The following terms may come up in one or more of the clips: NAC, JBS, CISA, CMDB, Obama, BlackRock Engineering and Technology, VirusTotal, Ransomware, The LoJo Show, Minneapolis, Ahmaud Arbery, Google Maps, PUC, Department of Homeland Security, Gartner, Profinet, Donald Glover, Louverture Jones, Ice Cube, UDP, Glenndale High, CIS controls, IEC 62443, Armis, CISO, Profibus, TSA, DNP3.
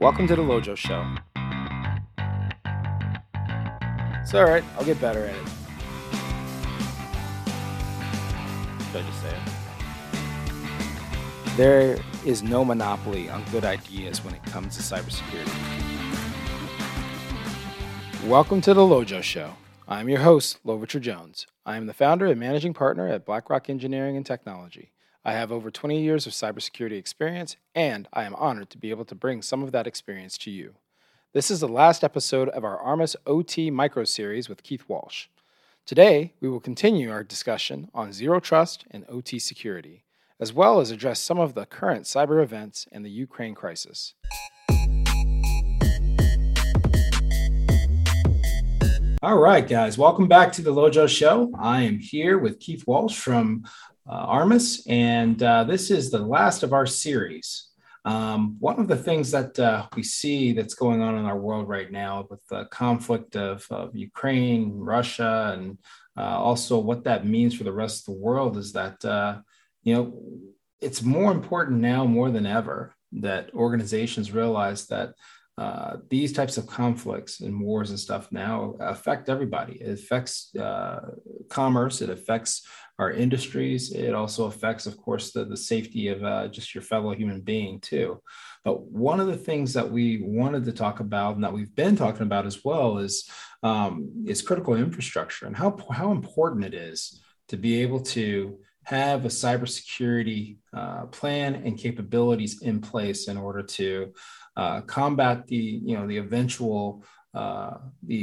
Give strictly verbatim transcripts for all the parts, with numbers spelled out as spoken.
Welcome to The LoJo Show. It's all right. I'll get better at it. Should I just say it? There is no monopoly on good ideas when it comes to cybersecurity. Welcome to The LoJo Show. I'm your host, Louverture Jones. I am the founder and managing partner at BlackRock Engineering and Technology. I have over twenty years of cybersecurity experience, and I am honored to be able to bring some of that experience to you. This is the last episode of our Armis O T micro-series with Keith Walsh. Today, we will continue our discussion on zero trust and O T security, as well as address some of the current cyber events and the Ukraine crisis. All right, guys. Welcome back to The LoJo Show. I am here with Keith Walsh from Uh, Armis, and uh, this is the last of our series. Um, one of the things that uh, we see that's going on in our world right now with the conflict of, of Ukraine, Russia, and uh, also what that means for the rest of the world is that, uh, you know, it's more important now more than ever that organizations realize that Uh, these types of conflicts and wars and stuff now affect everybody. It affects uh, commerce. It affects our industries. It also affects, of course, the, the safety of uh, just your fellow human being too. But one of the things that we wanted to talk about and that we've been talking about as well is, um, is critical infrastructure and how, how important it is to be able to have a cybersecurity uh, plan and capabilities in place in order to uh, combat the, you know, the eventual, uh, the,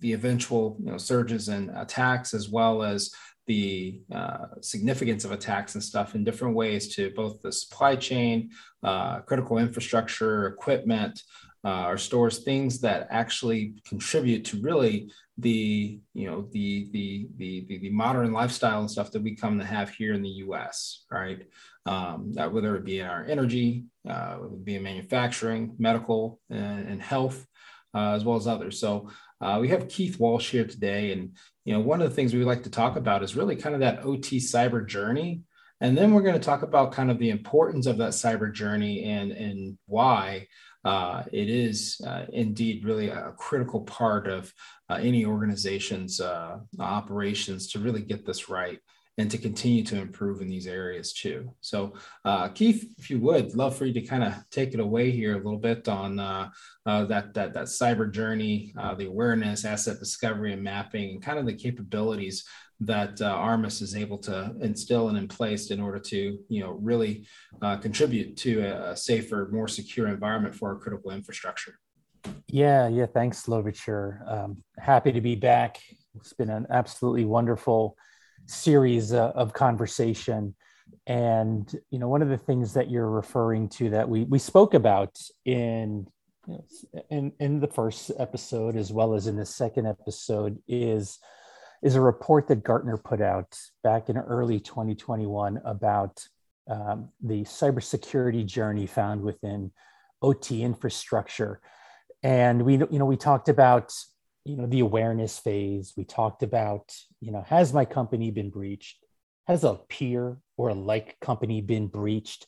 the eventual, you know, surges and attacks, as well as the uh, significance of attacks and stuff in different ways to both the supply chain, uh, critical infrastructure, equipment, uh, our stores, things that actually contribute to really the, you know, the, the, the, the, the modern lifestyle and stuff that we come to have here in the U S, right? Um, that whether it be in our energy, uh, it would be in manufacturing, medical, and, and health, uh, as well as others. So uh, we have Keith Walsh here today. And, you know, one of the things we would like to talk about is really kind of that O T cyber journey. And then we're going to talk about kind of the importance of that cyber journey and, and why Uh, it is uh, indeed really a critical part of uh, any organization's uh, operations to really get this right and to continue to improve in these areas too. So uh, Keith, if you would, love for you to kind of take it away here a little bit on uh, uh, that, that, that cyber journey, uh, the awareness, asset discovery and mapping, and kind of the capabilities that uh, Armis is able to instill and in place in order to, you know, really uh, contribute to a safer, more secure environment for our critical infrastructure. Yeah, yeah. Thanks, Louverture. Um, happy to be back. It's been an absolutely wonderful series uh, of conversation. And, you know, one of the things that you're referring to that we we spoke about in, you know, in, in the first episode, as well as in the second episode is is a report that Gartner put out back in early twenty twenty-one about um, the cybersecurity journey found within O T infrastructure. And we, you know, we talked about, you know, the awareness phase. We talked about, you know, has my company been breached? Has a peer or a like company been breached?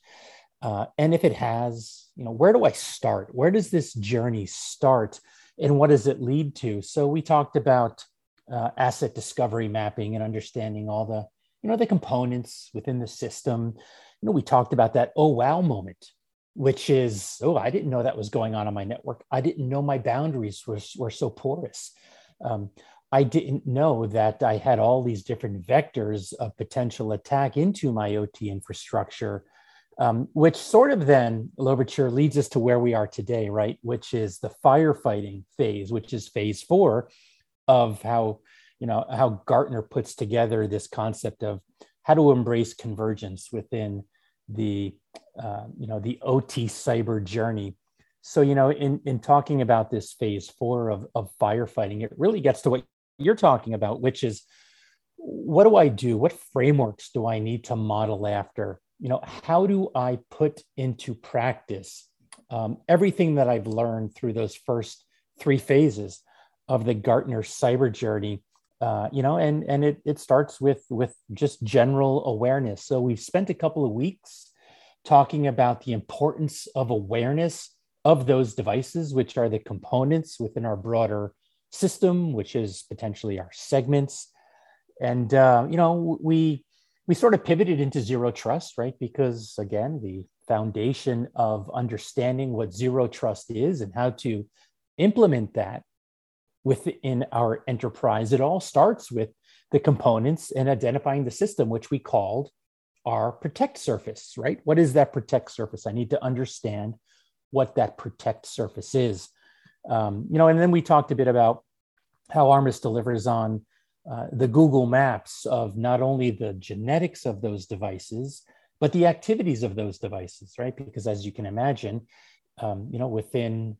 Uh, and if it has, you know, where do I start? Where does this journey start? And what does it lead to? So we talked about Uh, asset discovery mapping and understanding all the, you know, the components within the system. You know, we talked about that oh wow moment, which is, oh, I didn't know that was going on on my network. I didn't know my boundaries were, were so porous. Um, I didn't know that I had all these different vectors of potential attack into my O T infrastructure, um, which sort of then, Louverture, leads us to where we are today, right? Which is the firefighting phase, which is phase four, of how, you know, how Gartner puts together this concept of how to embrace convergence within the, uh, you know, the O T cyber journey. So, you know, in, in talking about this phase four of, of firefighting, it really gets to what you're talking about, which is, what do I do? What frameworks do I need to model after? You know, how do I put into practice um, everything that I've learned through those first three phases of the Gartner cyber journey, uh, you know, and, and it, it starts with, with just general awareness. So we've spent a couple of weeks talking about the importance of awareness of those devices, which are the components within our broader system, which is potentially our segments. And, uh, you know, we, we sort of pivoted into zero trust, right? Because again, the foundation of understanding what zero trust is and how to implement that within our enterprise, it all starts with the components and identifying the system, which we called our protect surface, right? What is that protect surface? I need to understand what that protect surface is. Um, you know, and then we talked a bit about how Armis delivers on uh, the Google Maps of not only the genetics of those devices, but the activities of those devices, right? Because as you can imagine, um, you know, within,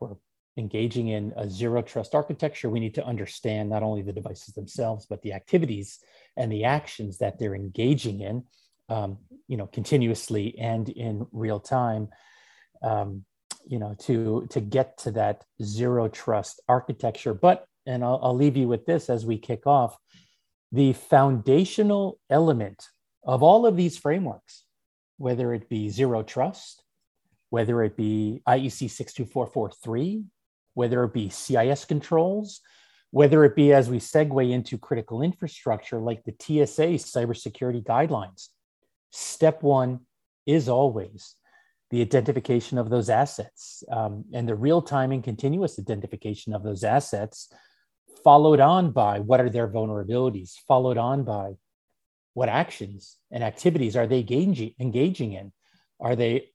we're engaging in a zero trust architecture, we need to understand not only the devices themselves, but the activities and the actions that they're engaging in, um, you know, continuously and in real time. Um, you know, to, to get to that zero trust architecture. But, and I'll, I'll leave you with this as we kick off, the foundational element of all of these frameworks, whether it be zero trust, whether it be I E C six two four four three, whether it be C I S controls, whether it be as we segue into critical infrastructure, like the T S A cybersecurity guidelines, step one is always the identification of those assets, um, and the real-time and continuous identification of those assets, followed on by what are their vulnerabilities, followed on by what actions and activities are they engaging, engaging in? Are they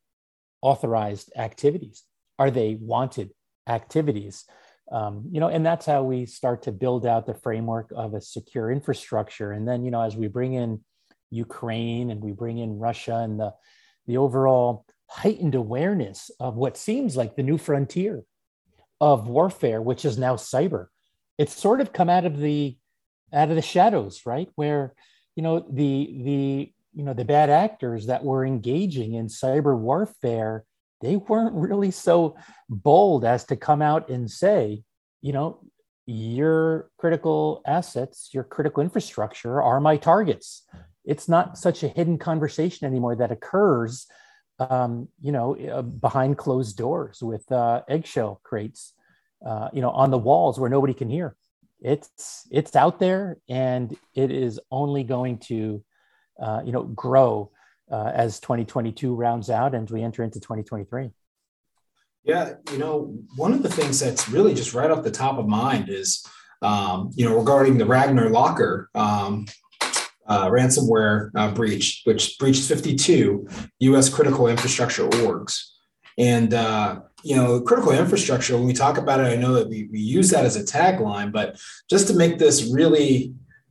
authorized activities? Are they wanted activities? Um, you know, and that's how we start to build out the framework of a secure infrastructure. And then, you know, as we bring in Ukraine and we bring in Russia and the, the overall heightened awareness of what seems like the new frontier of warfare, which is now cyber. It's sort of come out of the out of the shadows, right? Where, you know, the the you know the bad actors that were engaging in cyber warfare, they weren't really so bold as to come out and say, you know, your critical assets, your critical infrastructure are my targets. It's not such a hidden conversation anymore that occurs Um, you know, uh, behind closed doors with uh, eggshell crates, uh, you know, on the walls where nobody can hear. It's it's out there, and it is only going to, uh, you know, grow uh, as twenty twenty-two rounds out and we enter into twenty twenty-three. Yeah, you know, one of the things that's really just right off the top of mind is, um, you know, regarding the Ragnar Locker Um, Uh, ransomware uh, breach, which breached fifty-two U S critical infrastructure orgs. And, uh, you know, critical infrastructure, when we talk about it, I know that we, we use that as a tagline, but just to make this really,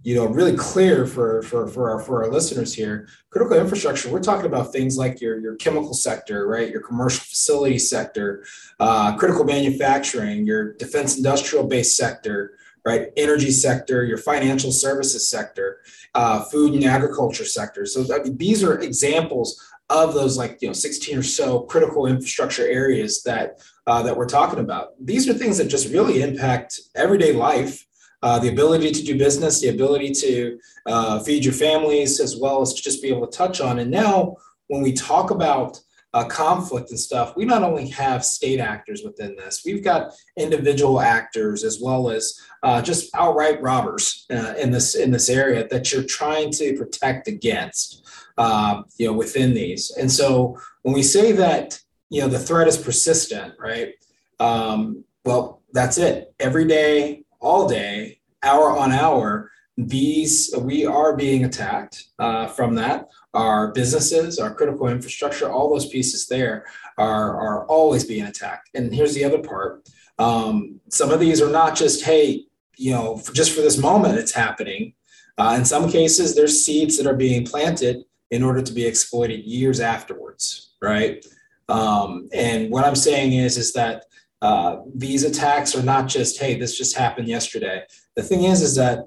you know, really clear for, for, for, our, for our listeners here, critical infrastructure, we're talking about things like your, your chemical sector, right? Your commercial facility sector, uh, critical manufacturing, your defense industrial base sector, right? Energy sector, your financial services sector, uh, food and agriculture sector. So I mean, these are examples of those, like, you know, sixteen or so critical infrastructure areas that uh, that we're talking about. These are things that just really impact everyday life, uh, the ability to do business, the ability to uh, feed your families, as well as just be able to touch on. And now when we talk about Uh, conflict and stuff, we not only have state actors within this, we've got individual actors as well as uh, just outright robbers uh, in this in this area that you're trying to protect against, uh, you know, within these. And so when we say that, you know, the threat is persistent, right? Um, well, that's it. Every day, all day, hour on hour, these we are being attacked uh, from that. Our businesses, our critical infrastructure, all those pieces there are, are always being attacked. And here's the other part. Um, some of these are not just, hey, you know, for just for this moment it's happening. Uh, in some cases, there's seeds that are being planted in order to be exploited years afterwards, right? Um, and what I'm saying is, is that uh, these attacks are not just, hey, this just happened yesterday. The thing is, is that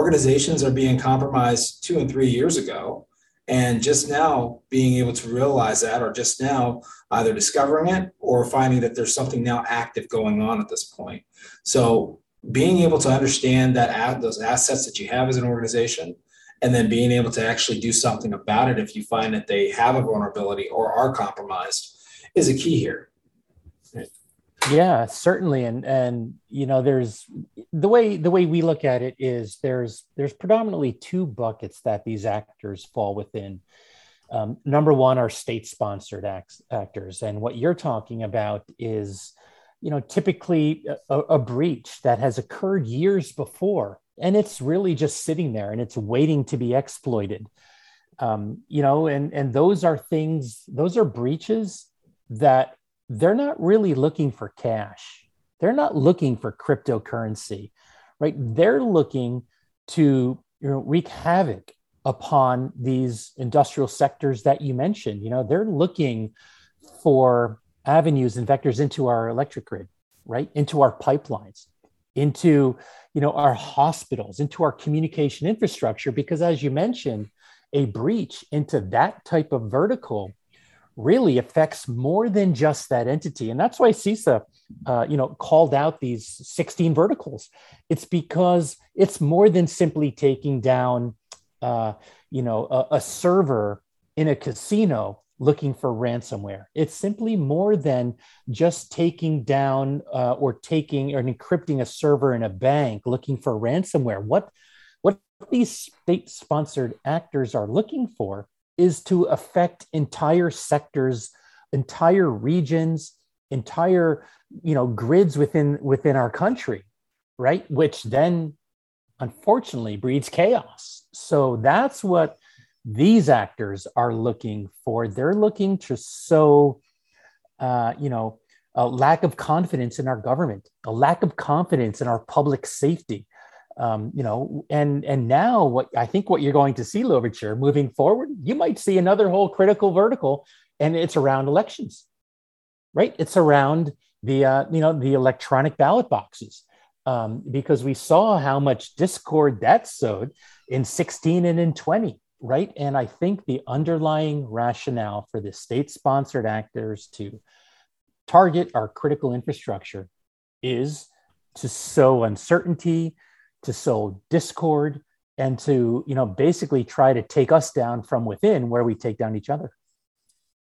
organizations are being compromised two and three years ago. And just now being able to realize that, or just now either discovering it or finding that there's something now active going on at this point. So being able to understand that those assets that you have as an organization, and then being able to actually do something about it if you find that they have a vulnerability or are compromised, is a key here. Yeah, certainly. And, and, you know, there's the way, the way we look at it is there's, there's predominantly two buckets that these actors fall within. Um, number one are state-sponsored act- actors. And what you're talking about is, you know, typically a, a breach that has occurred years before, and it's really just sitting there and it's waiting to be exploited. Um, you know, and, and those are things, those are breaches that they're not really looking for cash. They're not looking for cryptocurrency, right? They're looking to, you know, wreak havoc upon these industrial sectors that you mentioned. You know, they're looking for avenues and vectors into our electric grid, right? Into our pipelines, into, you know, our hospitals, into our communication infrastructure, because as you mentioned, a breach into that type of vertical really affects more than just that entity. And that's why CISA, uh, you know, called out these sixteen verticals. It's because it's more than simply taking down, uh, you know, a, a server in a casino looking for ransomware. It's simply more than just taking down uh, or taking or encrypting a server in a bank looking for ransomware. What these state-sponsored actors are looking for is to affect entire sectors, entire regions, entire, you know, grids within within our country, right? Which then, unfortunately, breeds chaos. So that's what these actors are looking for. They're looking to sow, uh, you know, a lack of confidence in our government, a lack of confidence in our public safety. Um, you know, and and now what I think what you're going to see, Louverture, moving forward, you might see another whole critical vertical, and it's around elections, right? It's around the uh, you know the electronic ballot boxes, um, because we saw how much discord that sowed in sixteen and in twenty, right? And I think the underlying rationale for the state-sponsored actors to target our critical infrastructure is to sow uncertainty, to sow discord, and to, you know, basically try to take us down from within where we take down each other.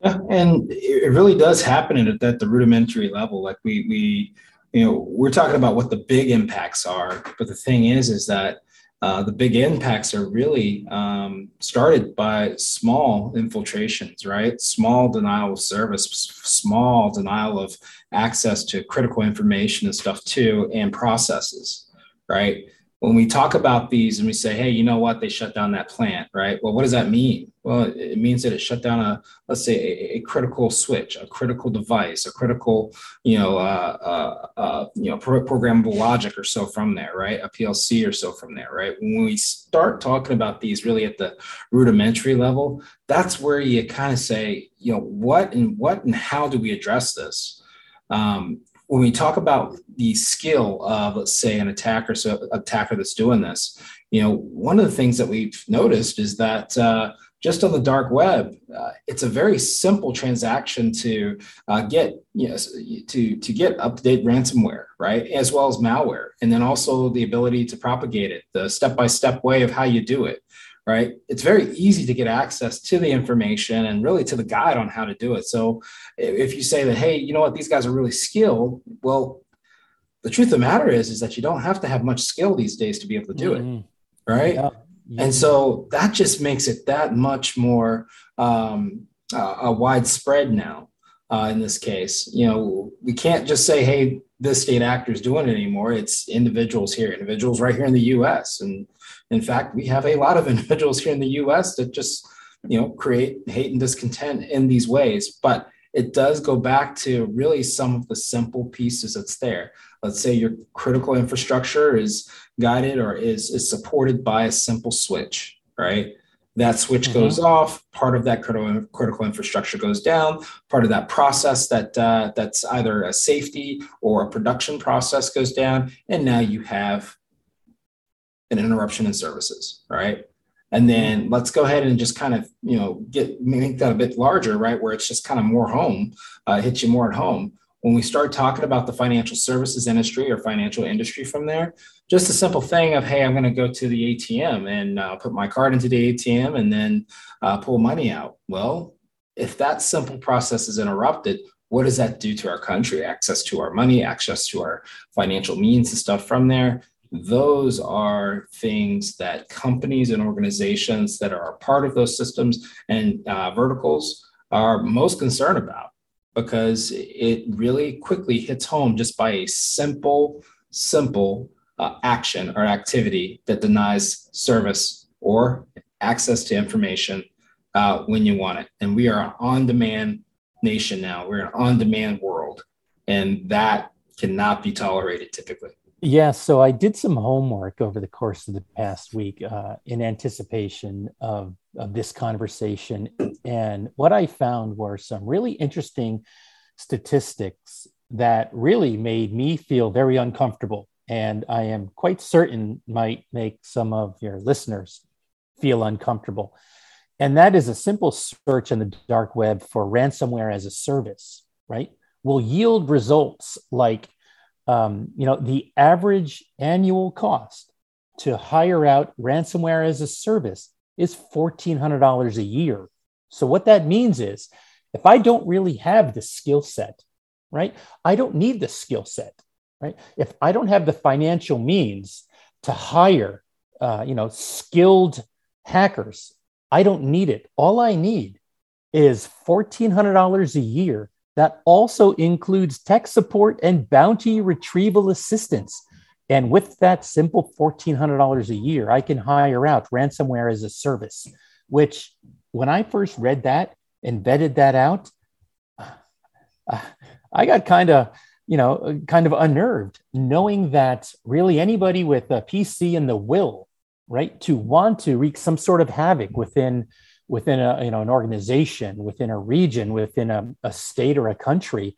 Yeah, and it really does happen at, at the rudimentary level. Like we, we, you know, we're talking about what the big impacts are, but the thing is, is that uh, the big impacts are really um, started by small infiltrations, right? Small denial of service, small denial of access to critical information and stuff too, and processes, right? When we talk about these and we say, hey, you know what, they shut down that plant, right? Well, what does that mean? Well, it means that it shut down a, let's say, a, a critical switch, a critical device, a critical, you know, uh, uh, uh, you know, pro- programmable logic or so from there, right? A P L C or so from there, right? When we start talking about these really at the rudimentary level, that's where you kind of say, you know, what and what and how do we address this? Um, When we talk about the skill of, let's say, an attacker, so attacker that's doing this, you know, one of the things that we've noticed is that uh, just on the dark web, uh, it's a very simple transaction to uh, get, you know, to to get up-to-date ransomware, right, as well as malware, and then also the ability to propagate it, the step-by-step way of how you do it, right? It's very easy to get access to the information and really to the guide on how to do it. So if you say that, hey, you know what, these guys are really skilled, well, the truth of the matter is, is that you don't have to have much skill these days to be able to do mm-hmm. it, right? Yeah. Yeah. And so that just makes it that much more um, uh, a widespread now uh, in this case. You know, we can't just say, hey, this state actor is doing it anymore. It's individuals here, individuals right here in the U S. And in fact, we have a lot of individuals here in the U S that just, you know, create hate and discontent in these ways. But it does go back to really some of the simple pieces that's there. Let's say your critical infrastructure is guided or is, is supported by a simple switch, right? That switch mm-hmm. goes off, part of that critical, critical infrastructure goes down, part of that process that uh, that's either a safety or a production process goes down, and now you have an interruption in services, right? And then let's go ahead and just kind of, you know, get make that a bit larger, right? Where it's just kind of more home, uh, hit you more at home. When we start talking about the financial services industry or financial industry from there, just a simple thing of, hey, I'm going to go to the A T M and uh, put my card into the A T M and then uh, pull money out. Well, if that simple process is interrupted, what does that do to our country? Access to our money, access to our financial means and stuff from there. Those are things that companies and organizations that are a part of those systems and uh, verticals are most concerned about, because it really quickly hits home just by a simple, simple uh, action or activity that denies service or access to information uh, when you want it. And we are an on-demand nation now. We're an on-demand world, and that cannot be tolerated typically. Yeah, so I did some homework over the course of the past week uh, in anticipation of, of this conversation. And what I found were some really interesting statistics that really made me feel very uncomfortable. And I am quite certain might make some of your listeners feel uncomfortable. And that is a simple search in the dark web for ransomware as a service, right? Will yield results like Um, you know, the average annual cost to hire out ransomware as a service is fourteen hundred dollars a year. So what that means is, if I don't really have the skill set, right? I don't need the skill set, right? If I don't have the financial means to hire, uh, you know, skilled hackers, I don't need it. All I need is fourteen hundred dollars a year. That also includes tech support and bounty retrieval assistance. And with that simple fourteen hundred dollars a year, I can hire out ransomware as a service, which when I first read that and vetted that out, uh, I got kind of, you know, kind of unnerved, knowing that really anybody with a P C and the will, right, to want to wreak some sort of havoc within within a, you know, an organization, within a region, within a, a state or a country,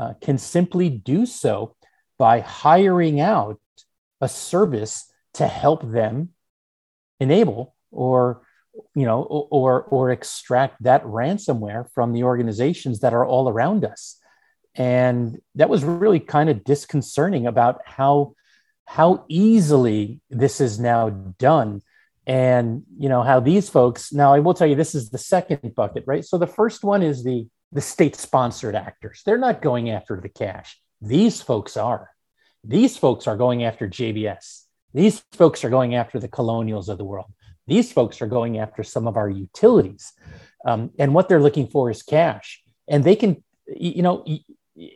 uh, can simply do so by hiring out a service to help them enable or, you know, or, or extract that ransomware from the organizations that are all around us. And that was really kind of disconcerting about how, how easily this is now done. And, you know, how these folks, now I will tell you, this is the second bucket, right? So the first one is the, the state-sponsored actors. They're not going after the cash. These folks are. These folks are going after J B S. These folks are going after the Colonials of the world. These folks are going after some of our utilities. Um, and what they're looking for is cash. And they can, you know,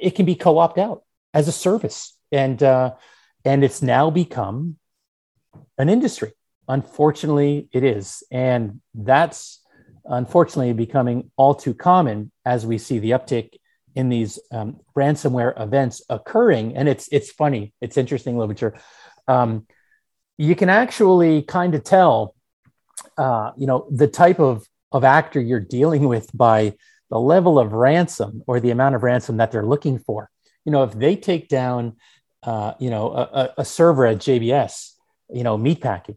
it can be co-opted out as a service. And, uh, and it's now become an industry. Unfortunately, it is. And that's unfortunately becoming all too common as we see the uptick in these um, ransomware events occurring. And it's it's funny. It's interesting, Louverture. Um, you can actually kind of tell, uh, you know, the type of, of actor you're dealing with by the level of ransom or the amount of ransom that they're looking for. You know, if they take down, uh, you know, a, a server at J B S, you know, meatpacking,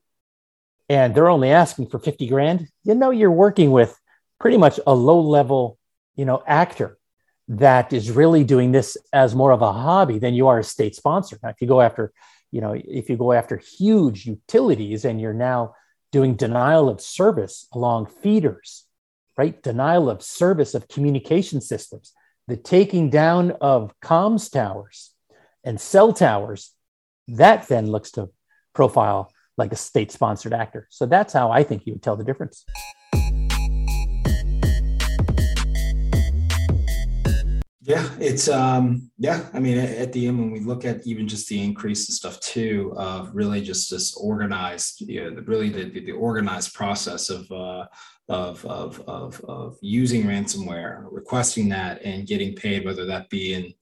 and they're only asking for fifty grand, you know, you're working with pretty much a low level, you know, actor that is really doing this as more of a hobby than you are a state sponsor. Now, if you go after, you know, if you go after huge utilities and you're now doing denial of service along feeders, right? Denial of service of communication systems, the taking down of comms towers and cell towers, that then looks to profile like a state-sponsored actor. So that's how I think you would tell the difference. Yeah, it's, um, yeah, I mean, at the end, when we look at even just the increase and stuff too, of uh, really just this organized, you know, really the, the organized process of, uh, of, of, of, of using ransomware, requesting that and getting paid, whether that be in,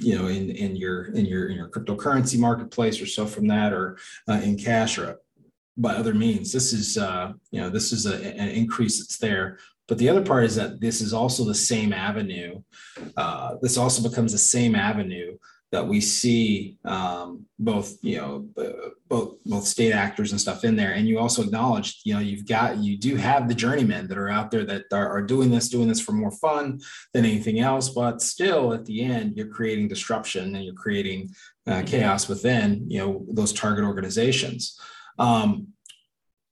you know, in, in your, in your, in your cryptocurrency marketplace or stuff from that, or uh, in cash or by other means. This is, uh, you know, this is a, an increase that's there. But the other part is that this is also the same avenue. Uh, this also becomes the same avenue that we see um, both, you know, uh, both, both state actors and stuff in there. And you also acknowledge, you know, you've got, you do have the journeymen that are out there that are, are doing this, doing this for more fun than anything else. But still at the end, you're creating disruption and you're creating uh, chaos within, you know, those target organizations. Um,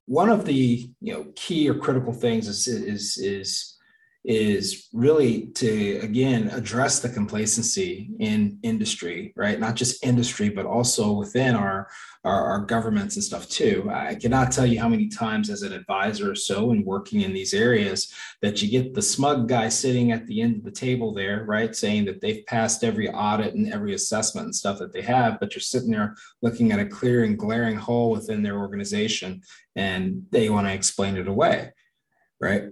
one of the, you know, key or critical things is, is, is, is really to, again, address the complacency in industry, right? Not just industry, but also within our, our, our governments and stuff too. I cannot tell you how many times as an advisor or so and working in these areas that you get the smug guy sitting at the end of the table there, right? Saying that they've passed every audit and every assessment and stuff that they have, but you're sitting there looking at a clear and glaring hole within their organization and they want to explain it away, right?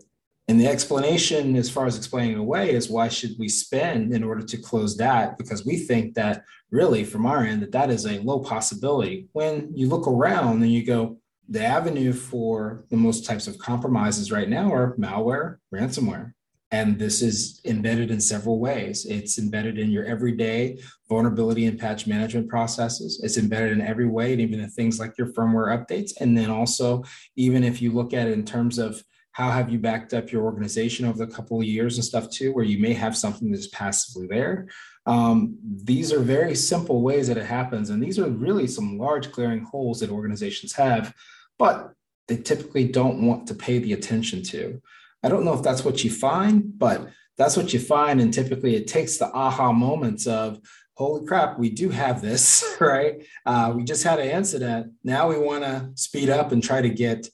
And the explanation, as far as explaining it away, is why should we spend in order to close that? Because we think that really from our end, that that is a low possibility. When you look around and you go, the avenue for the most types of compromises right now are malware, ransomware. And this is embedded in several ways. It's embedded in your everyday vulnerability and patch management processes. It's embedded in every way, and even in things like your firmware updates. And then also, even if you look at it in terms of how have you backed up your organization over the couple of years and stuff too, where you may have something that's passively there. Um, these are very simple ways that it happens. And these are really some large glaring holes that organizations have, but they typically don't want to pay the attention to. I don't know if that's what you find, but that's what you find. And typically it takes the aha moments of, holy crap, we do have this, right? Uh, we just had an incident. Now we want to speed up and try to get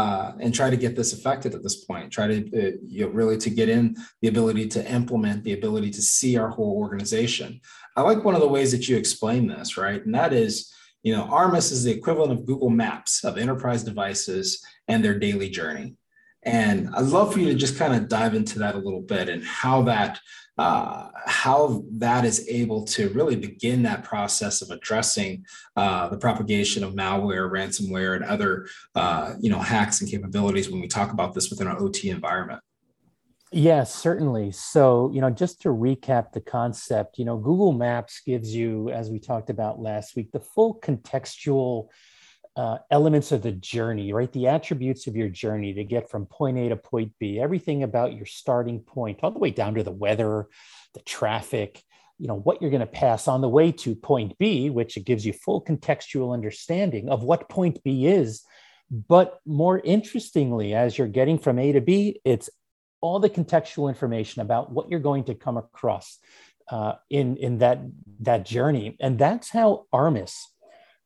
Uh, and try to get this affected at this point, try to uh, you know, really to get in the ability to implement, the ability to see our whole organization. I like one of the ways that you explain this, right? And that is, you know, Armis is the equivalent of Google Maps of enterprise devices and their daily journey. And I'd love for you to just kind of dive into that a little bit and how that, uh, how that is able to really begin that process of addressing uh, the propagation of malware, ransomware, and other uh, you know, hacks and capabilities when we talk about this within our O T environment. Yes, certainly. So, you know, just to recap the concept, you know, Google Maps gives you, as we talked about last week, the full contextual uh, elements of the journey, right? The attributes of your journey to get from point A to point B, everything about your starting point, all the way down to the weather, the traffic, you know, what you're going to pass on the way to point B, which it gives you full contextual understanding of what point B is. But more interestingly, as you're getting from A to B, it's all the contextual information about what you're going to come across uh, in, in that, that journey. And that's how Armis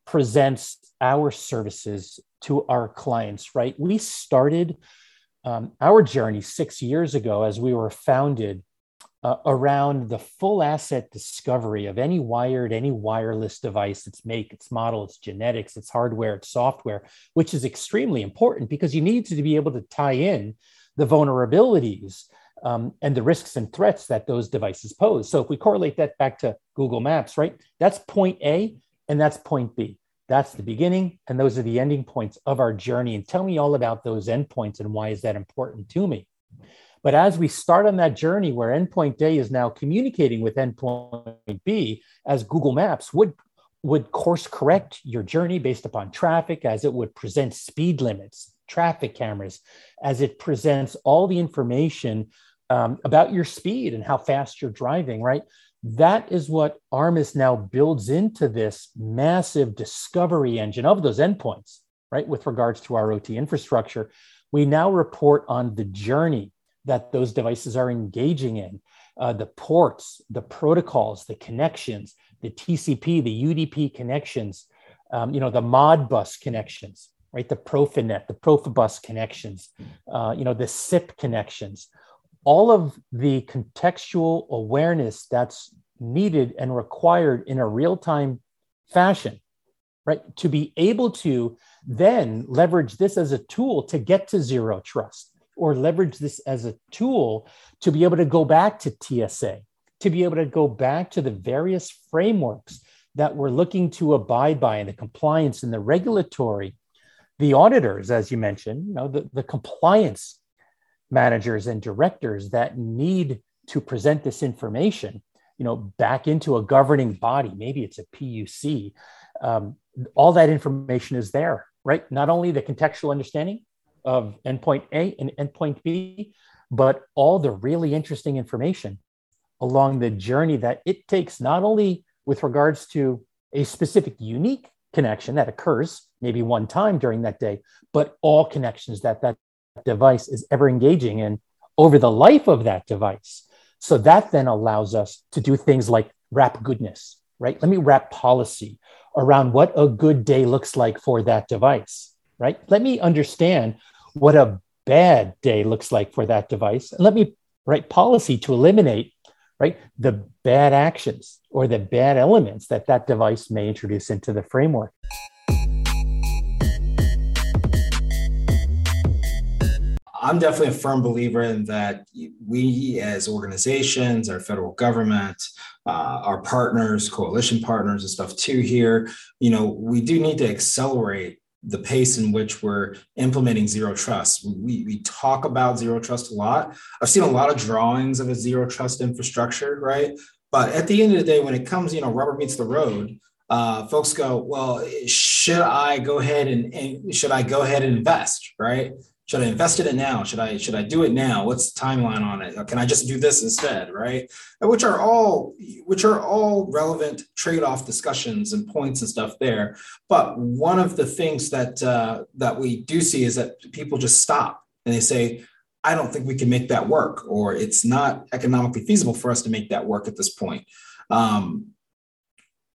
presents our services to our clients, right? We started um, our journey six years ago as we were founded uh, around the full asset discovery of any wired, any wireless device, its make, its model, its genetics, its hardware, its software, which is extremely important because you need to be able to tie in the vulnerabilities Um, and the risks and threats that those devices pose. So if we correlate that back to Google Maps, right, that's point A and that's point B. That's the beginning, and those are the ending points of our journey. And tell me all about those endpoints and why is that important to me. But as we start on that journey where endpoint A is now communicating with endpoint B, as Google Maps would, would course correct your journey based upon traffic, as it would present speed limits, traffic cameras, as it presents all the information Um, about your speed and how fast you're driving, right? That is what Armis now builds into this massive discovery engine of those endpoints, right? With regards to our O T infrastructure, we now report on the journey that those devices are engaging in, uh, the ports, the protocols, the connections, the T C P, the U D P connections, um, you know, the Modbus connections, right? The Profinet, the Profibus connections, uh, you know, the S I P connections. All of the contextual awareness that's needed and required in a real-time fashion, right? To be able to then leverage this as a tool to get to zero trust, or leverage this as a tool to be able to go back to T S A, to be able to go back to the various frameworks that we're looking to abide by, and the compliance and the regulatory, the auditors, as you mentioned, you know, the, the compliance managers and directors that need to present this information, you know, back into a governing body. Maybe it's a P U C. Um, all that information is there, right? Not only the contextual understanding of endpoint A and endpoint B, but all the really interesting information along the journey that it takes, not only with regards to a specific unique connection that occurs maybe one time during that day, but all connections that that device is ever engaging in over the life of that device. So that then allows us to do things like wrap goodness, right? Let me wrap policy around what a good day looks like for that device, right? Let me understand what a bad day looks like for that device. And let me write policy to eliminate, right, the bad actions or the bad elements that that device may introduce into the framework. I'm definitely a firm believer in that we as organizations, our federal government, uh, our partners, coalition partners and stuff too here, you know, we do need to accelerate the pace in which we're implementing zero trust. We, we talk about zero trust a lot. I've seen a lot of drawings of a zero trust infrastructure, right? But at the end of the day, when it comes, you know, rubber meets the road, uh, folks go, well, should I go ahead and, and should I go ahead and invest, right? Should I invest in it now? Should I, should I do it now? What's the timeline on it? Can I just do this instead, right? Which are all, which are all relevant trade-off discussions and points and stuff there. But one of the things that, uh, that we do see is that people just stop and they say, I don't think we can make that work, or it's not economically feasible for us to make that work at this point. Um,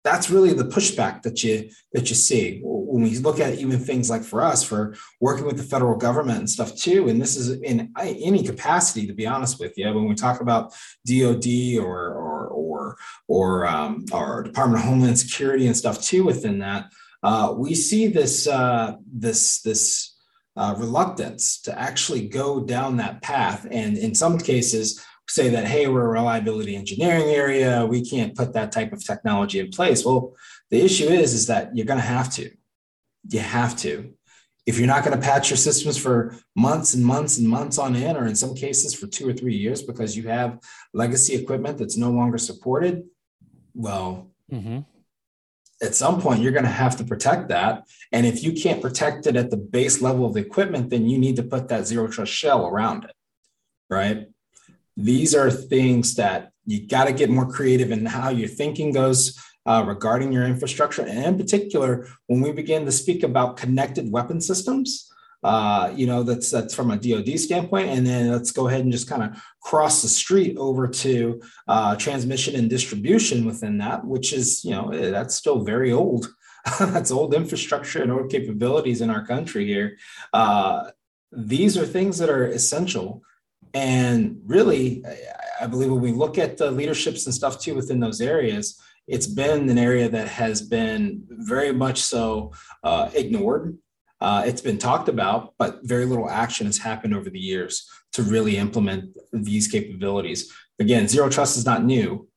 That's really the pushback that you that you see when we look at even things like for us, for working with the federal government and stuff too. And this is in any capacity, to be honest with you. When we talk about D O D or or or or um, our Department of Homeland Security and stuff too, within that, uh, we see this uh, this this uh, reluctance to actually go down that path, and in some cases say that, hey, we're a reliability engineering area, we can't put that type of technology in place. Well, the issue is, is that you're going to have to. You have to. If you're not going to patch your systems for months and months and months on end, or in some cases for two or three years because you have legacy equipment that's no longer supported, well, mm-hmm. at some point you're going to have to protect that. And if you can't protect it at the base level of the equipment, then you need to put that zero trust shell around it, right? These are things that you got to get more creative in how your thinking goes uh, regarding your infrastructure. And in particular, when we begin to speak about connected weapon systems, uh, you know, that's that's from a D O D standpoint. And then let's go ahead and just kind of cross the street over to uh, transmission and distribution within that, which is, you know, that's still very old. That's old infrastructure and old capabilities in our country here. Uh, these are things that are essential. And really, I believe when we look at the leaderships and stuff too within those areas, it's been an area that has been very much so uh, ignored. Uh, it's been talked about, but very little action has happened over the years to really implement these capabilities. Again, zero trust is not new.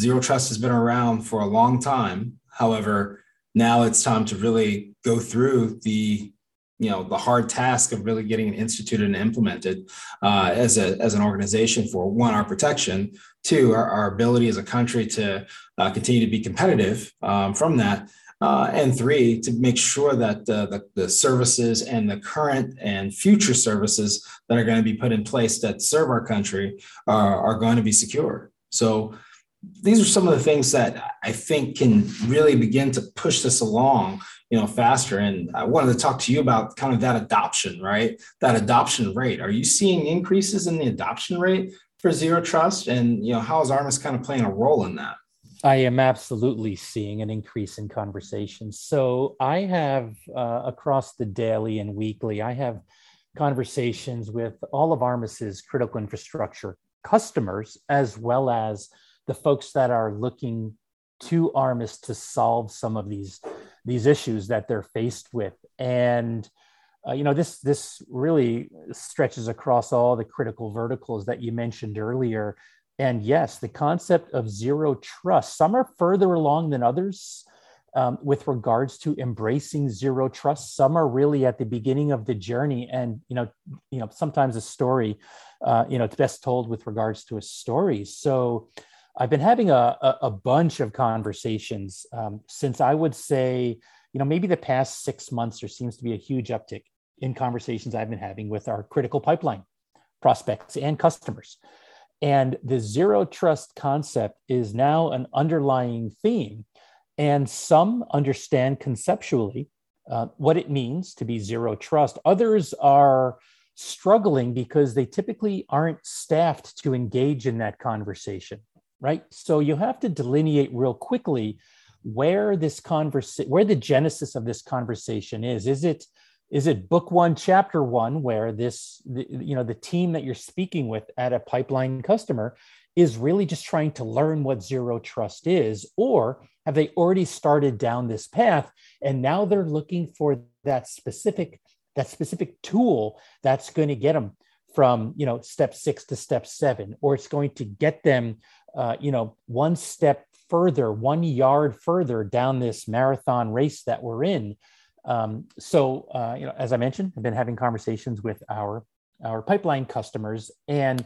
Zero trust has been around for a long time. However, now it's time to really go through the you know, the hard task of really getting it instituted and implemented uh, as a as an organization for, one, our protection, two, our, our ability as a country to uh, continue to be competitive um, from that, uh, and three, to make sure that uh, the, the services and the current and future services that are going to be put in place that serve our country are, are going to be secure. So these are some of the things that I think can really begin to push this along, you know, faster. And I wanted to talk to you about kind of that adoption, right? That adoption rate. Are you seeing increases in the adoption rate for zero trust? And, you know, how is Armis kind of playing a role in that? I am absolutely seeing an increase in conversations. So I have uh, across the daily and weekly, I have conversations with all of Armis's critical infrastructure customers, as well as the folks that are looking to Armis to solve some of these these issues that they're faced with. And uh, you know, this this really stretches across all the critical verticals that you mentioned earlier. And yes, the concept of zero trust, some are further along than others um, with regards to embracing zero trust. Some are really at the beginning of the journey. And you know, you know, sometimes a story, uh, you know, it's best told with regards to a story. So I've been having a, a, a bunch of conversations um, since, I would say, you know, maybe the past six months, there seems to be a huge uptick in conversations I've been having with our critical pipeline prospects and customers. And the zero trust concept is now an underlying theme. And some understand conceptually uh, what it means to be zero trust. Others are struggling because they typically aren't staffed to engage in that conversation, right? So you have to delineate real quickly where this conversa- where the genesis of this conversation is. Is it Is it book one, chapter one, where this, the, you know, the team that you're speaking with at a pipeline customer is really just trying to learn what zero trust is, or have they already started down this path and now they're looking for that specific, that specific tool that's going to get them from, you know, step six to step seven, or it's going to get them, uh, you know, one step further, one yard further down this marathon race that we're in. Um, so, uh, you know, as I mentioned, I've been having conversations with our, our pipeline customers, and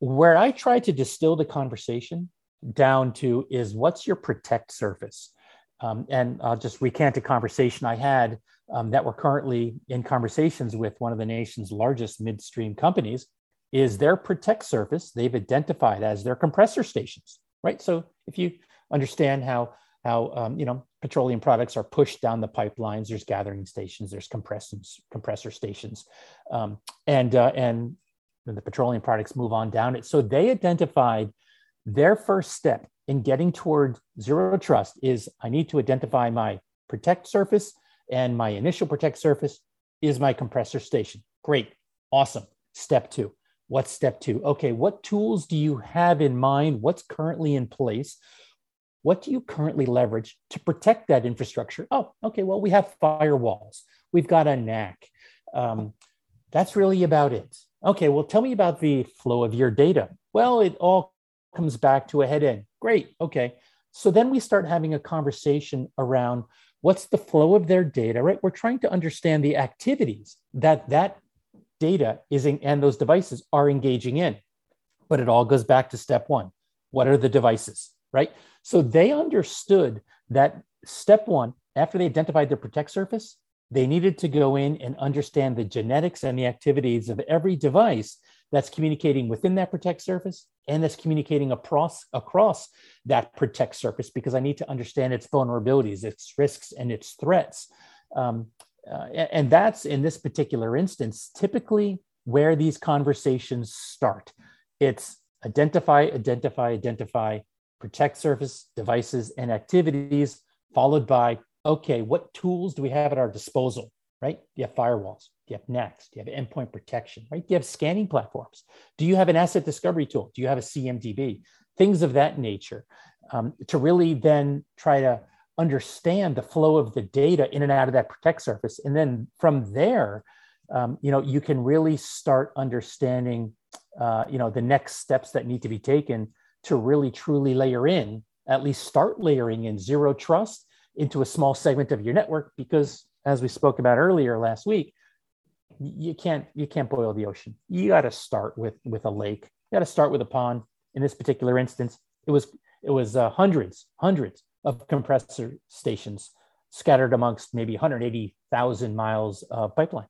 where I try to distill the conversation down to is, what's your protect surface? Um, and I'll just recant a conversation I had um, that we're currently in conversations with one of the nation's largest midstream companies. Is their protect surface they've identified as their compressor stations, right? So if you understand how how, um, you know, petroleum products are pushed down the pipelines, there's gathering stations, there's compressor stations, um, and, uh, and the petroleum products move on down it. So they identified their first step in getting toward zero trust is, I need to identify my protect surface, and my initial protect surface is my compressor station. Great, awesome. Step two. What's step two? Okay, what tools do you have in mind? What's currently in place? What do you currently leverage to protect that infrastructure? Oh, okay, well, we have firewalls. We've got a N A C. Um, that's really about it. Okay, well, tell me about the flow of your data. Well, it all comes back to a head end. Great, okay. So then we start having a conversation around what's the flow of their data, right? We're trying to understand the activities that that data is in, and those devices are engaging in. But it all goes back to step one. What are the devices, right? So they understood that step one, after they identified their protect surface, they needed to go in and understand the genetics and the activities of every device that's communicating within that protect surface and that's communicating across, across that protect surface, because I need to understand its vulnerabilities, its risks, and its threats. Um, uh, and that's, in this particular instance, typically where these conversations start. It's identify, identify, identify, protect surface, devices, and activities, followed by, okay, what tools do we have at our disposal, right? Do you have firewalls? Do you have N A Cs? Do you have endpoint protection, right? Do you have scanning platforms? Do you have an asset discovery tool? Do you have a C M D B? Things of that nature, um, to really then try to understand the flow of the data in and out of that protect surface. And then from there, um, you know, you can really start understanding, uh, you know, the next steps that need to be taken to really truly layer in, at least start layering in zero trust into a small segment of your network, because as we spoke about earlier last week, you can't you can't boil the ocean. You got to start with with a lake. You got to start with a pond. In this particular instance, it was it was uh, hundreds hundreds of compressor stations scattered amongst maybe one hundred eighty thousand miles of pipeline.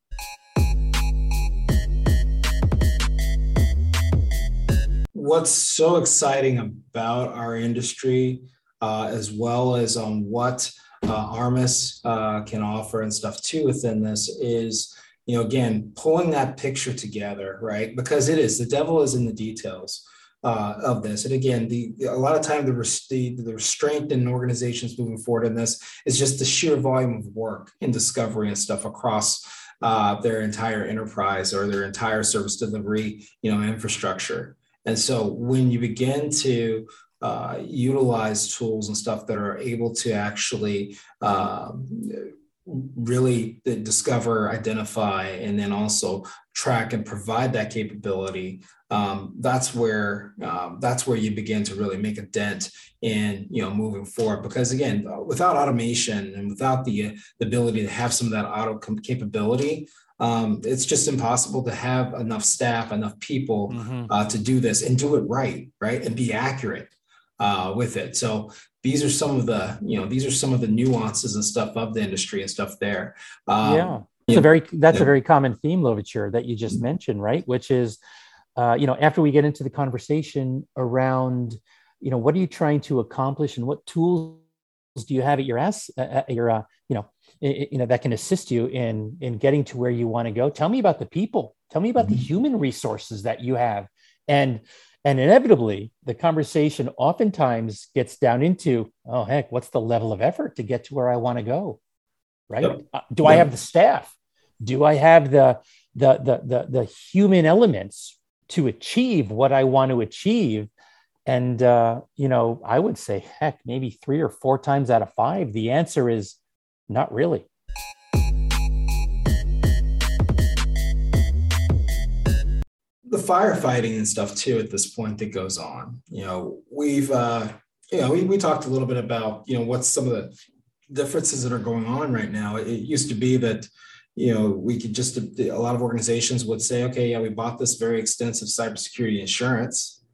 What's so exciting about our industry, uh, as well as on um, what uh, Armis uh, can offer and stuff too within this is, you know, again, pulling that picture together, right? Because it is, the devil is in the details uh, of this. And again, the a lot of time the, res- the, the restraint in organizations moving forward in this is just the sheer volume of work and discovery and stuff across uh, their entire enterprise or their entire service delivery, you know, infrastructure. And so when you begin to uh, utilize tools and stuff that are able to actually uh, really discover, identify, and then also track and provide that capability, um, that's where um, that's where you begin to really make a dent in, you know, moving forward. Because again, without automation and without the, the ability to have some of that auto capability, Um, it's just impossible to have enough staff, enough people mm-hmm. uh, to do this and do it right, right, and be accurate uh, with it. So these are some of the, you know, these are some of the nuances and stuff of the industry and stuff there. Um, yeah, that's a very that's yeah. a very common theme, Louverture, that you just mentioned, right? Which is, uh, you know, after we get into the conversation around, you know, what are you trying to accomplish and what tools do you have at your ass, at your, uh, you know. you know, that can assist you in, in getting to where you want to go. Tell me about the people, Tell me about the human resources that you have. And and inevitably, the conversation oftentimes gets down into, oh, heck, what's the level of effort to get to where I want to go, right? Yep. Uh, do yep. I have the staff? Do I have the, the, the, the, the human elements to achieve what I want to achieve? And, uh, you know, I would say, heck, maybe three or four times out of five, the answer is not really. The firefighting and stuff too at this point that goes on, you know, we've, uh, you know, we, we talked a little bit about, you know, what's some of the differences that are going on right now. It used to be that, you know, we could just, a lot of organizations would say, okay, yeah, we bought this very extensive cybersecurity insurance,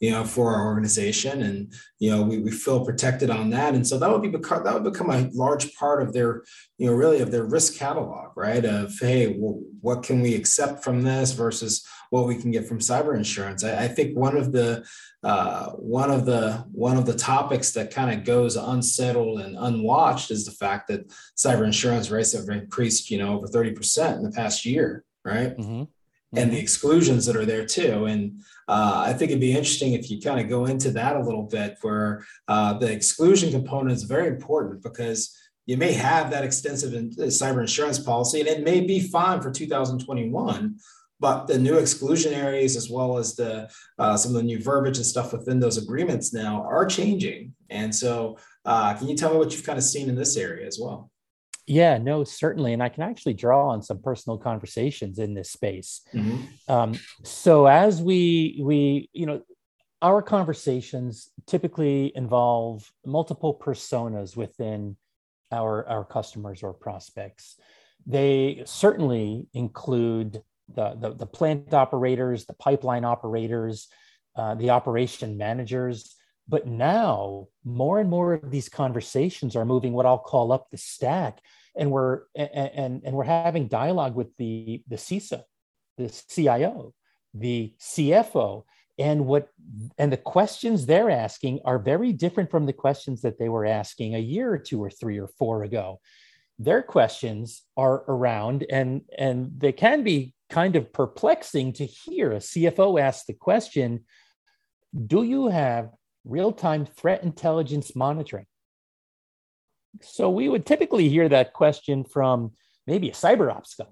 you know, for our organization. And, you know, we, we feel protected on that. And so that would be, beca- that would become a large part of their, you know, really of their risk catalog, right? Of, hey, well, what can we accept from this versus what we can get from cyber insurance. I, I think one of the uh, one of the one of the topics that kind of goes unsettled and unwatched is the fact that cyber insurance rates have increased, you know, over thirty percent in the past year, right? Mm-hmm. Mm-hmm. And the exclusions that are there too. And uh, I think it'd be interesting if you kind of go into that a little bit, where uh, the exclusion component is very important, because you may have that extensive in, uh, cyber insurance policy, and it may be fine for two thousand twenty-one. But the new exclusionaries, as well as the uh, some of the new verbiage and stuff within those agreements now, are changing. And so uh, can you tell me what you've kind of seen in this area as well? Yeah, no, certainly. And I can actually draw on some personal conversations in this space. Mm-hmm. Um, so as we, we, you know, our conversations typically involve multiple personas within our, our customers or prospects. They certainly include The, the, the plant operators, the pipeline operators, uh, the operation managers. But now more and more of these conversations are moving what I'll call up the stack. And we're and and, and we're having dialogue with the, the C I S A, the C I O, the C F O. And what and the questions they're asking are very different from the questions that they were asking a year or two or three or four ago. Their questions are around, and, and they can be kind of perplexing to hear a C F O ask the question, do you have real-time threat intelligence monitoring? So we would typically hear that question from maybe a cyber ops guy,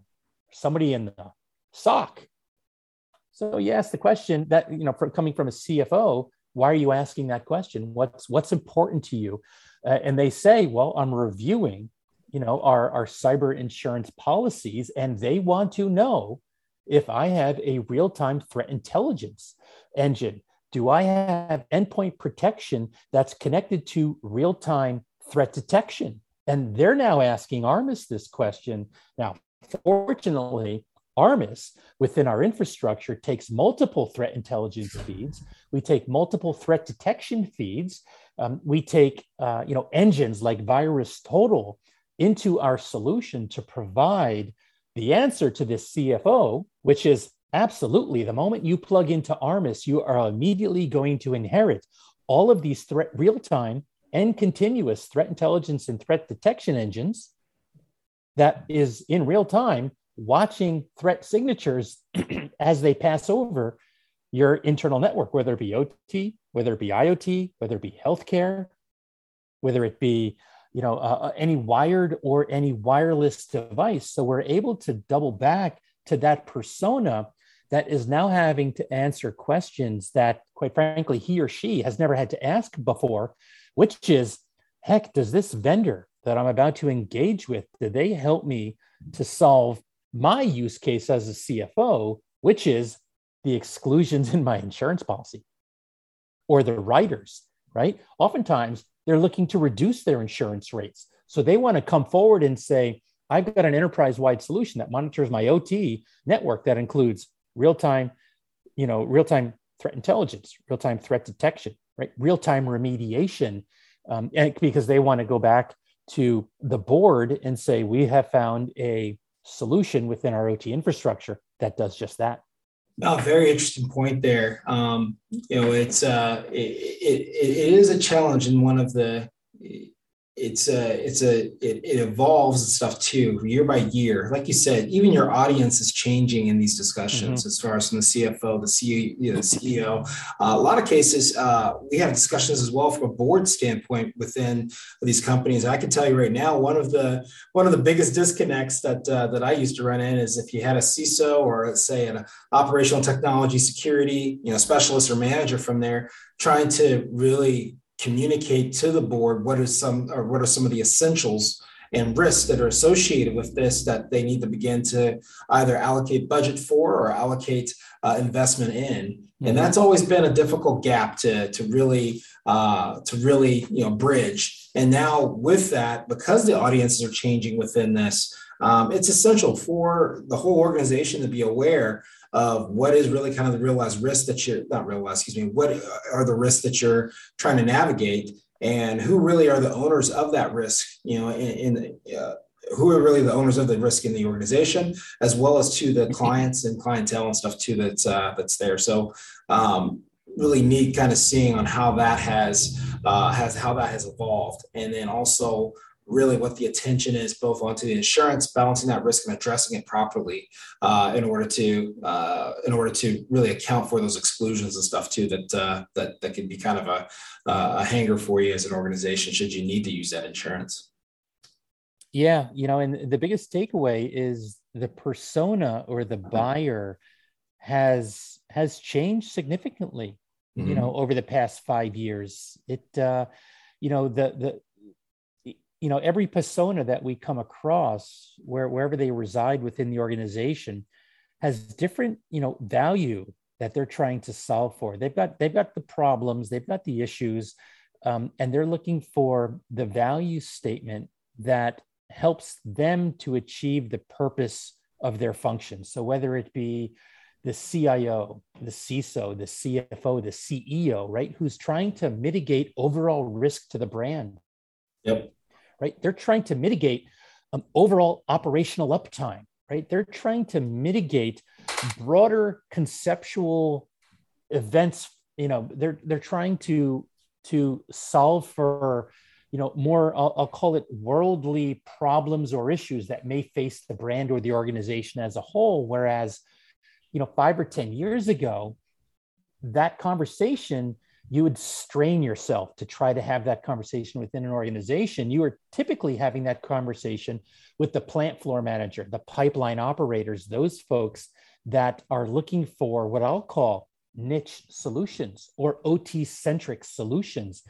somebody in the S O C. So you ask the question that, you know, for coming from a C F O, why are you asking that question? What's, what's important to you? Uh, and they say, well, I'm reviewing, you know, our, our cyber insurance policies, and they want to know if I have a real-time threat intelligence engine. Do I have endpoint protection that's connected to real-time threat detection? And they're now asking Armis this question. Now, fortunately, Armis within our infrastructure takes multiple threat intelligence feeds. We take multiple threat detection feeds. Um, we take, uh, you know, engines like VirusTotal into our solution to provide the answer to this C F O, which is absolutely, the moment you plug into Armis, you are immediately going to inherit all of these threat, real-time and continuous threat intelligence and threat detection engines that is in real time watching threat signatures as they pass over your internal network, whether it be O T, whether it be I O T, whether it be healthcare, whether it be you know, uh, any wired or any wireless device. So we're able to double back to that persona that is now having to answer questions that, quite frankly, he or she has never had to ask before, which is, heck, does this vendor that I'm about to engage with, do they help me to solve my use case as a C F O, which is the exclusions in my insurance policy or the riders, right? Oftentimes, they're looking to reduce their insurance rates. So they want to come forward and say, I've got an enterprise-wide solution that monitors my O T network that includes real-time, you know, real-time threat intelligence, real-time threat detection, right? Real-time remediation, um, and because they want to go back to the board and say, we have found a solution within our O T infrastructure that does just that. No, oh, very interesting point there. Um, you know, it's uh, it, it, it is a challenge, and one of the it's a, it's a, it, it evolves and stuff too, year by year. Like you said, even your audience is changing in these discussions, mm-hmm. as far as from the C F O, the C E O, you know, C E O. Uh, a lot of cases, uh, we have discussions as well from a board standpoint within these companies. I can tell you right now, one of the, one of the biggest disconnects that, uh, that I used to run in is if you had a C I S O or let's say an operational technology security, you know, specialist or manager from there trying to really communicate to the board what are some or what are some of the essentials and risks that are associated with this that they need to begin to either allocate budget for or allocate uh, investment in. Mm-hmm. And that's always been a difficult gap to, to really uh, to really you know bridge. And now with that, because the audiences are changing within this, um, it's essential for the whole organization to be aware of what is really kind of the realized risk that you're not realized, excuse me, what are the risks that you're trying to navigate and who really are the owners of that risk, you know, in, in uh, who are really the owners of the risk in the organization, as well as to the clients and clientele and stuff too, that's, uh, that's there. So um, really neat kind of seeing on how that has, uh, has, how that has evolved. And then also really what the attention is both onto the insurance, balancing that risk and addressing it properly uh, in order to uh, in order to really account for those exclusions and stuff too, that uh, that that can be kind of a, a hanger for you as an organization should you need to use that insurance. Yeah, you know, and the biggest takeaway is the persona or the buyer has has changed significantly, mm-hmm. you know, over the past five years. It, uh, you know, the the you know, every persona that we come across where, wherever they reside within the organization has different, you know, value that they're trying to solve for. They've got, they've got the problems, they've got the issues, um, and they're looking for the value statement that helps them to achieve the purpose of their function. So whether it be the C I O, the C I S O, the C F O, the C E O, right, who's trying to mitigate overall risk to the brand. Yep. Right, they're trying to mitigate um, overall operational uptime. Right, they're trying to mitigate broader conceptual events. You know, they're they're trying to to solve for, you know, more I'll, I'll call it worldly problems or issues that may face the brand or the organization as a whole. Whereas, you know, five or ten years ago, that conversation, you would strain yourself to try to have that conversation within an organization. You are typically having that conversation with the plant floor manager, the pipeline operators, those folks that are looking for what I'll call niche solutions or O T-centric solutions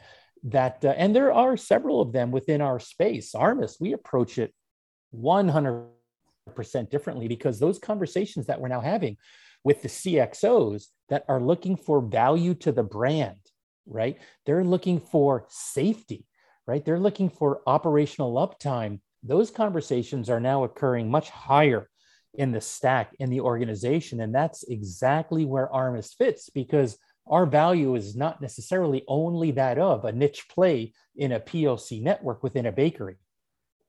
that, uh, and there are several of them within our space. Armis, we approach it one hundred percent differently because those conversations that we're now having with the C X Os that are looking for value to the brand, right? They're looking for safety, right? They're looking for operational uptime. Those conversations are now occurring much higher in the stack, in the organization. And that's exactly where Armis fits because our value is not necessarily only that of a niche play in a P O C network within a bakery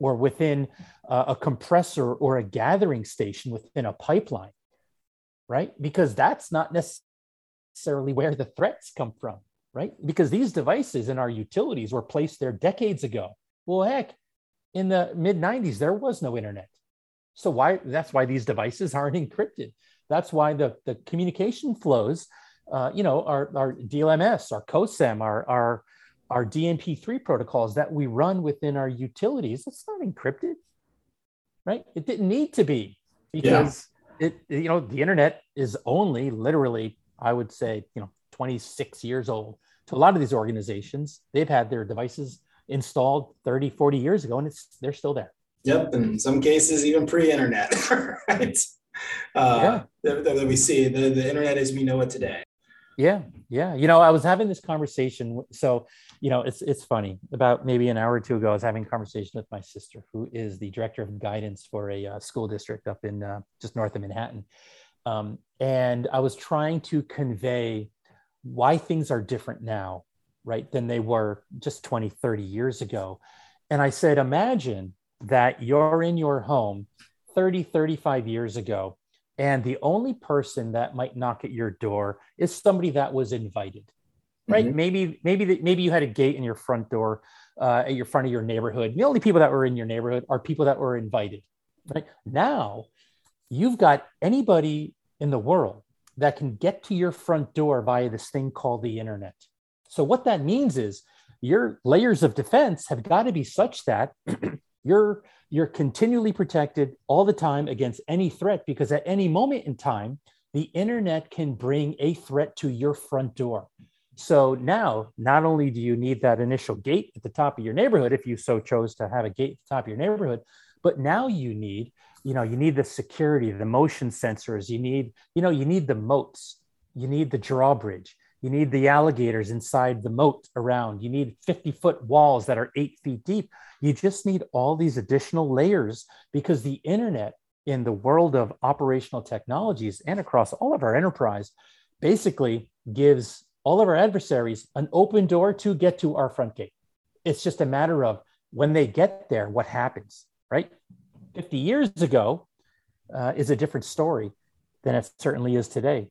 or within uh, a compressor or a gathering station within a pipeline, right? Because that's not necessarily where the threats come from, right? Because these devices in our utilities were placed there decades ago. Well, heck, in the mid nineties, there was no internet. So why? That's why these devices aren't encrypted. That's why the, the communication flows, uh, you know, our, our D L M S, our COSEM, our, our, our D N P three protocols that we run within our utilities, it's not encrypted, right? It didn't need to be because... Yeah. It, you know, the internet is only literally, I would say, you know, twenty-six years old. To a lot of these organizations, they've had their devices installed thirty, forty years ago, and it's they're still there. Yep, and in some cases, even pre-internet, right? Uh, yeah. That, that we see, the, the internet as we know it today. Yeah, yeah. You know, I was having this conversation. So, you know, it's it's funny. About maybe an hour or two ago, I was having a conversation with my sister, who is the director of guidance for a uh, school district up in uh, just north of Manhattan. Um, and I was trying to convey why things are different now, right, than they were just twenty, thirty years ago. And I said, imagine that you're in your home thirty, thirty-five years ago, and the only person that might knock at your door is somebody that was invited. right? Mm-hmm. Maybe maybe the, maybe you had a gate in your front door uh, at your front of your neighborhood. The only people that were in your neighborhood are people that were invited, right? Now you've got anybody in the world that can get to your front door via this thing called the internet. So what that means is your layers of defense have got to be such that you're you're continually protected all the time against any threat, because at any moment in time, the internet can bring a threat to your front door. So now, not only do you need that initial gate at the top of your neighborhood, if you so chose to have a gate at the top of your neighborhood, but now you need, you know, you need the security, the motion sensors, you need, you know, you need the moats, you need the drawbridge, you need the alligators inside the moat around, you need fifty foot walls that are eight feet deep. You just need all these additional layers, because the internet in the world of operational technologies and across all of our enterprise basically gives all of our adversaries an open door to get to our front gate. It's just a matter of when they get there, what happens, right? fifty years ago uh, is a different story than it certainly is today.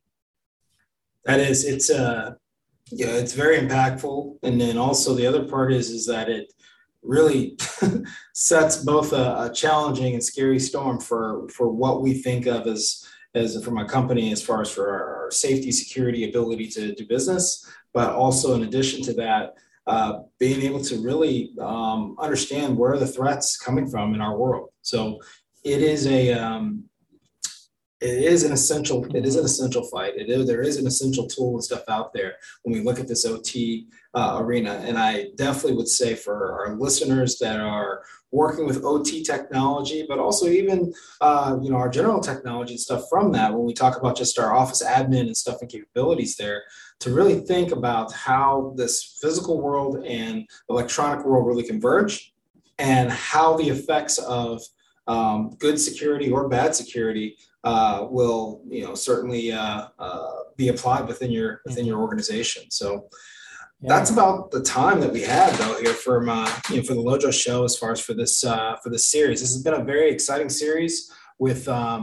That is, it's uh, yeah, it's very impactful. And then also the other part is, is that it really sets both a, a challenging and scary storm for, for what we think of as, as from a company, as far as for our, our safety, security, ability to do business, but also in addition to that, uh, being able to really um, understand where the threats coming from in our world. So it is a, um, It is an essential, it is an essential fight. It is, there is an essential tool and stuff out there when we look at this O T uh, arena. And I definitely would say for our listeners that are working with O T technology, but also even, uh, you know, our general technology and stuff from that, when we talk about just our office admin and stuff and capabilities there, to really think about how this physical world and electronic world really converge, and how the effects of um, good security or bad security Uh, will, you know, certainly uh, uh, be applied within your within your organization. So yeah. That's about the time that we have though here for my, you know, for the LoJo Show as far as for this uh, for this series. This has been a very exciting series with um,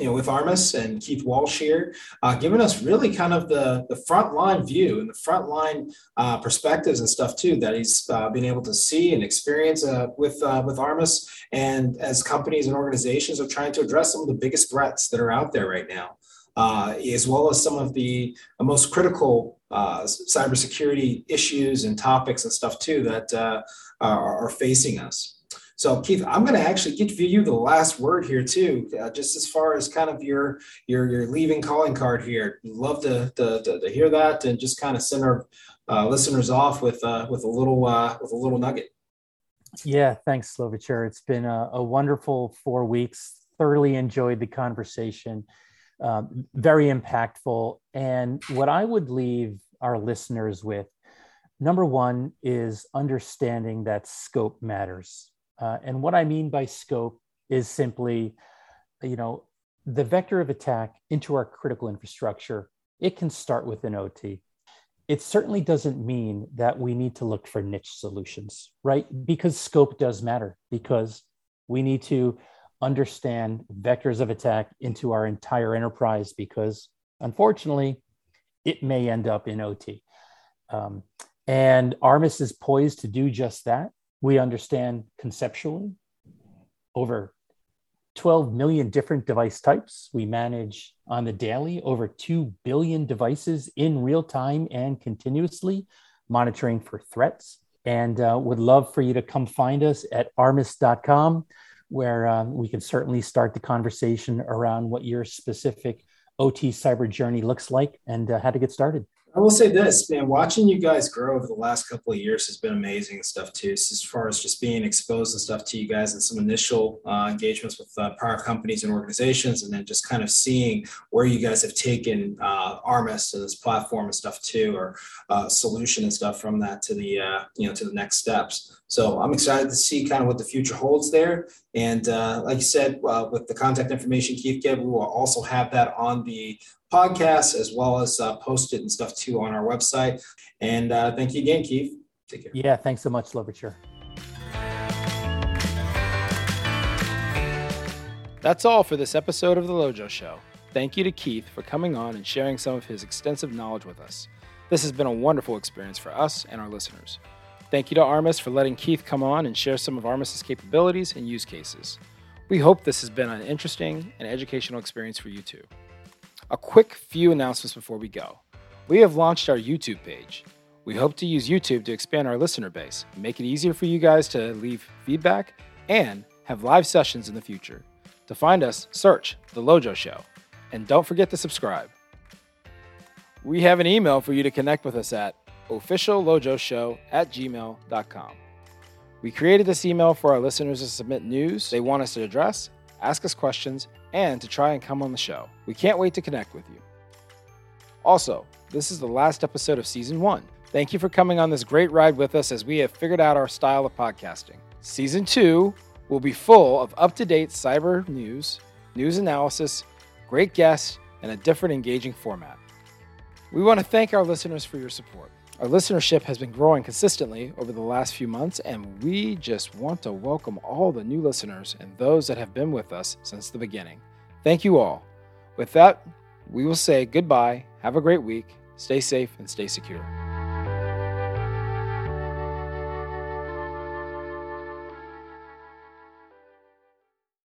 you know with Armis and Keith Walsh here, uh, giving us really kind of the the front line view and the front line uh, perspectives and stuff too that he's uh, been able to see and experience uh, with uh, with Armis. And as companies and organizations are trying to address some of the biggest threats that are out there right now, uh, as well as some of the most critical uh, cybersecurity issues and topics and stuff too that uh, are, are facing us. So Keith, I'm going to actually give you the last word here too, uh, just as far as kind of your your your leaving calling card here. Love to to, to, to hear that and just kind of send our uh, listeners off with uh, with a little uh, with a little nugget. Yeah, thanks, Louverture. It's been a, a wonderful four weeks. Thoroughly enjoyed the conversation. Um, very impactful. And what I would leave our listeners with, number one, is understanding that scope matters. Uh, and what I mean by scope is simply, you know, the vector of attack into our critical infrastructure. It can start with an O T. It certainly doesn't mean that we need to look for niche solutions, right? Because scope does matter, because we need to understand vectors of attack into our entire enterprise, because unfortunately, it may end up in O T. Um, and Armis is poised to do just that. We understand conceptually over twelve million different device types. We manage on the daily over two billion devices in real time and continuously, monitoring for threats. And uh, would love for you to come find us at armis dot com, where um, we can certainly start the conversation around what your specific O T cyber journey looks like and uh, how to get started. I will say this, man, watching you guys grow over the last couple of years has been amazing and stuff too, as far as just being exposed and stuff to you guys and some initial uh, engagements with uh, prior companies and organizations, and then just kind of seeing where you guys have taken uh, Armis and this platform and stuff too, or uh, solution and stuff from that to the, uh, you know, to the next steps. So I'm excited to see kind of what the future holds there. And uh, like you said, uh, with the contact information Keith gave, we will also have that on the podcast as well as uh, posted and stuff too on our website. And uh, thank you again, Keith. Take care. Yeah, thanks so much, Louverture. That's all for this episode of The LoJo Show. Thank you to Keith for coming on and sharing some of his extensive knowledge with us. This has been a wonderful experience for us and our listeners. Thank you to Armis for letting Keith come on and share some of Armis's capabilities and use cases. We hope this has been an interesting and educational experience for you too. A quick few announcements before we go. We have launched our YouTube page. We hope to use YouTube to expand our listener base, make it easier for you guys to leave feedback, and have live sessions in the future. To find us, search The LoJo Show. And don't forget to subscribe. We have an email for you to connect with us at official lojo show at gmail dot com. We created this email for our listeners to submit news they want us to address, ask us questions, and to try and come on the show. We can't wait to connect with you. Also, this is the last episode of season one. Thank you for coming on this great ride with us as we have figured out our style of podcasting. Season two will be full of up-to-date cyber news, news analysis, great guests, and a different engaging format. We want to thank our listeners for your support. Our listenership has been growing consistently over the last few months, and we just want to welcome all the new listeners and those that have been with us since the beginning. Thank you all. With that, we will say goodbye, have a great week, stay safe, and stay secure.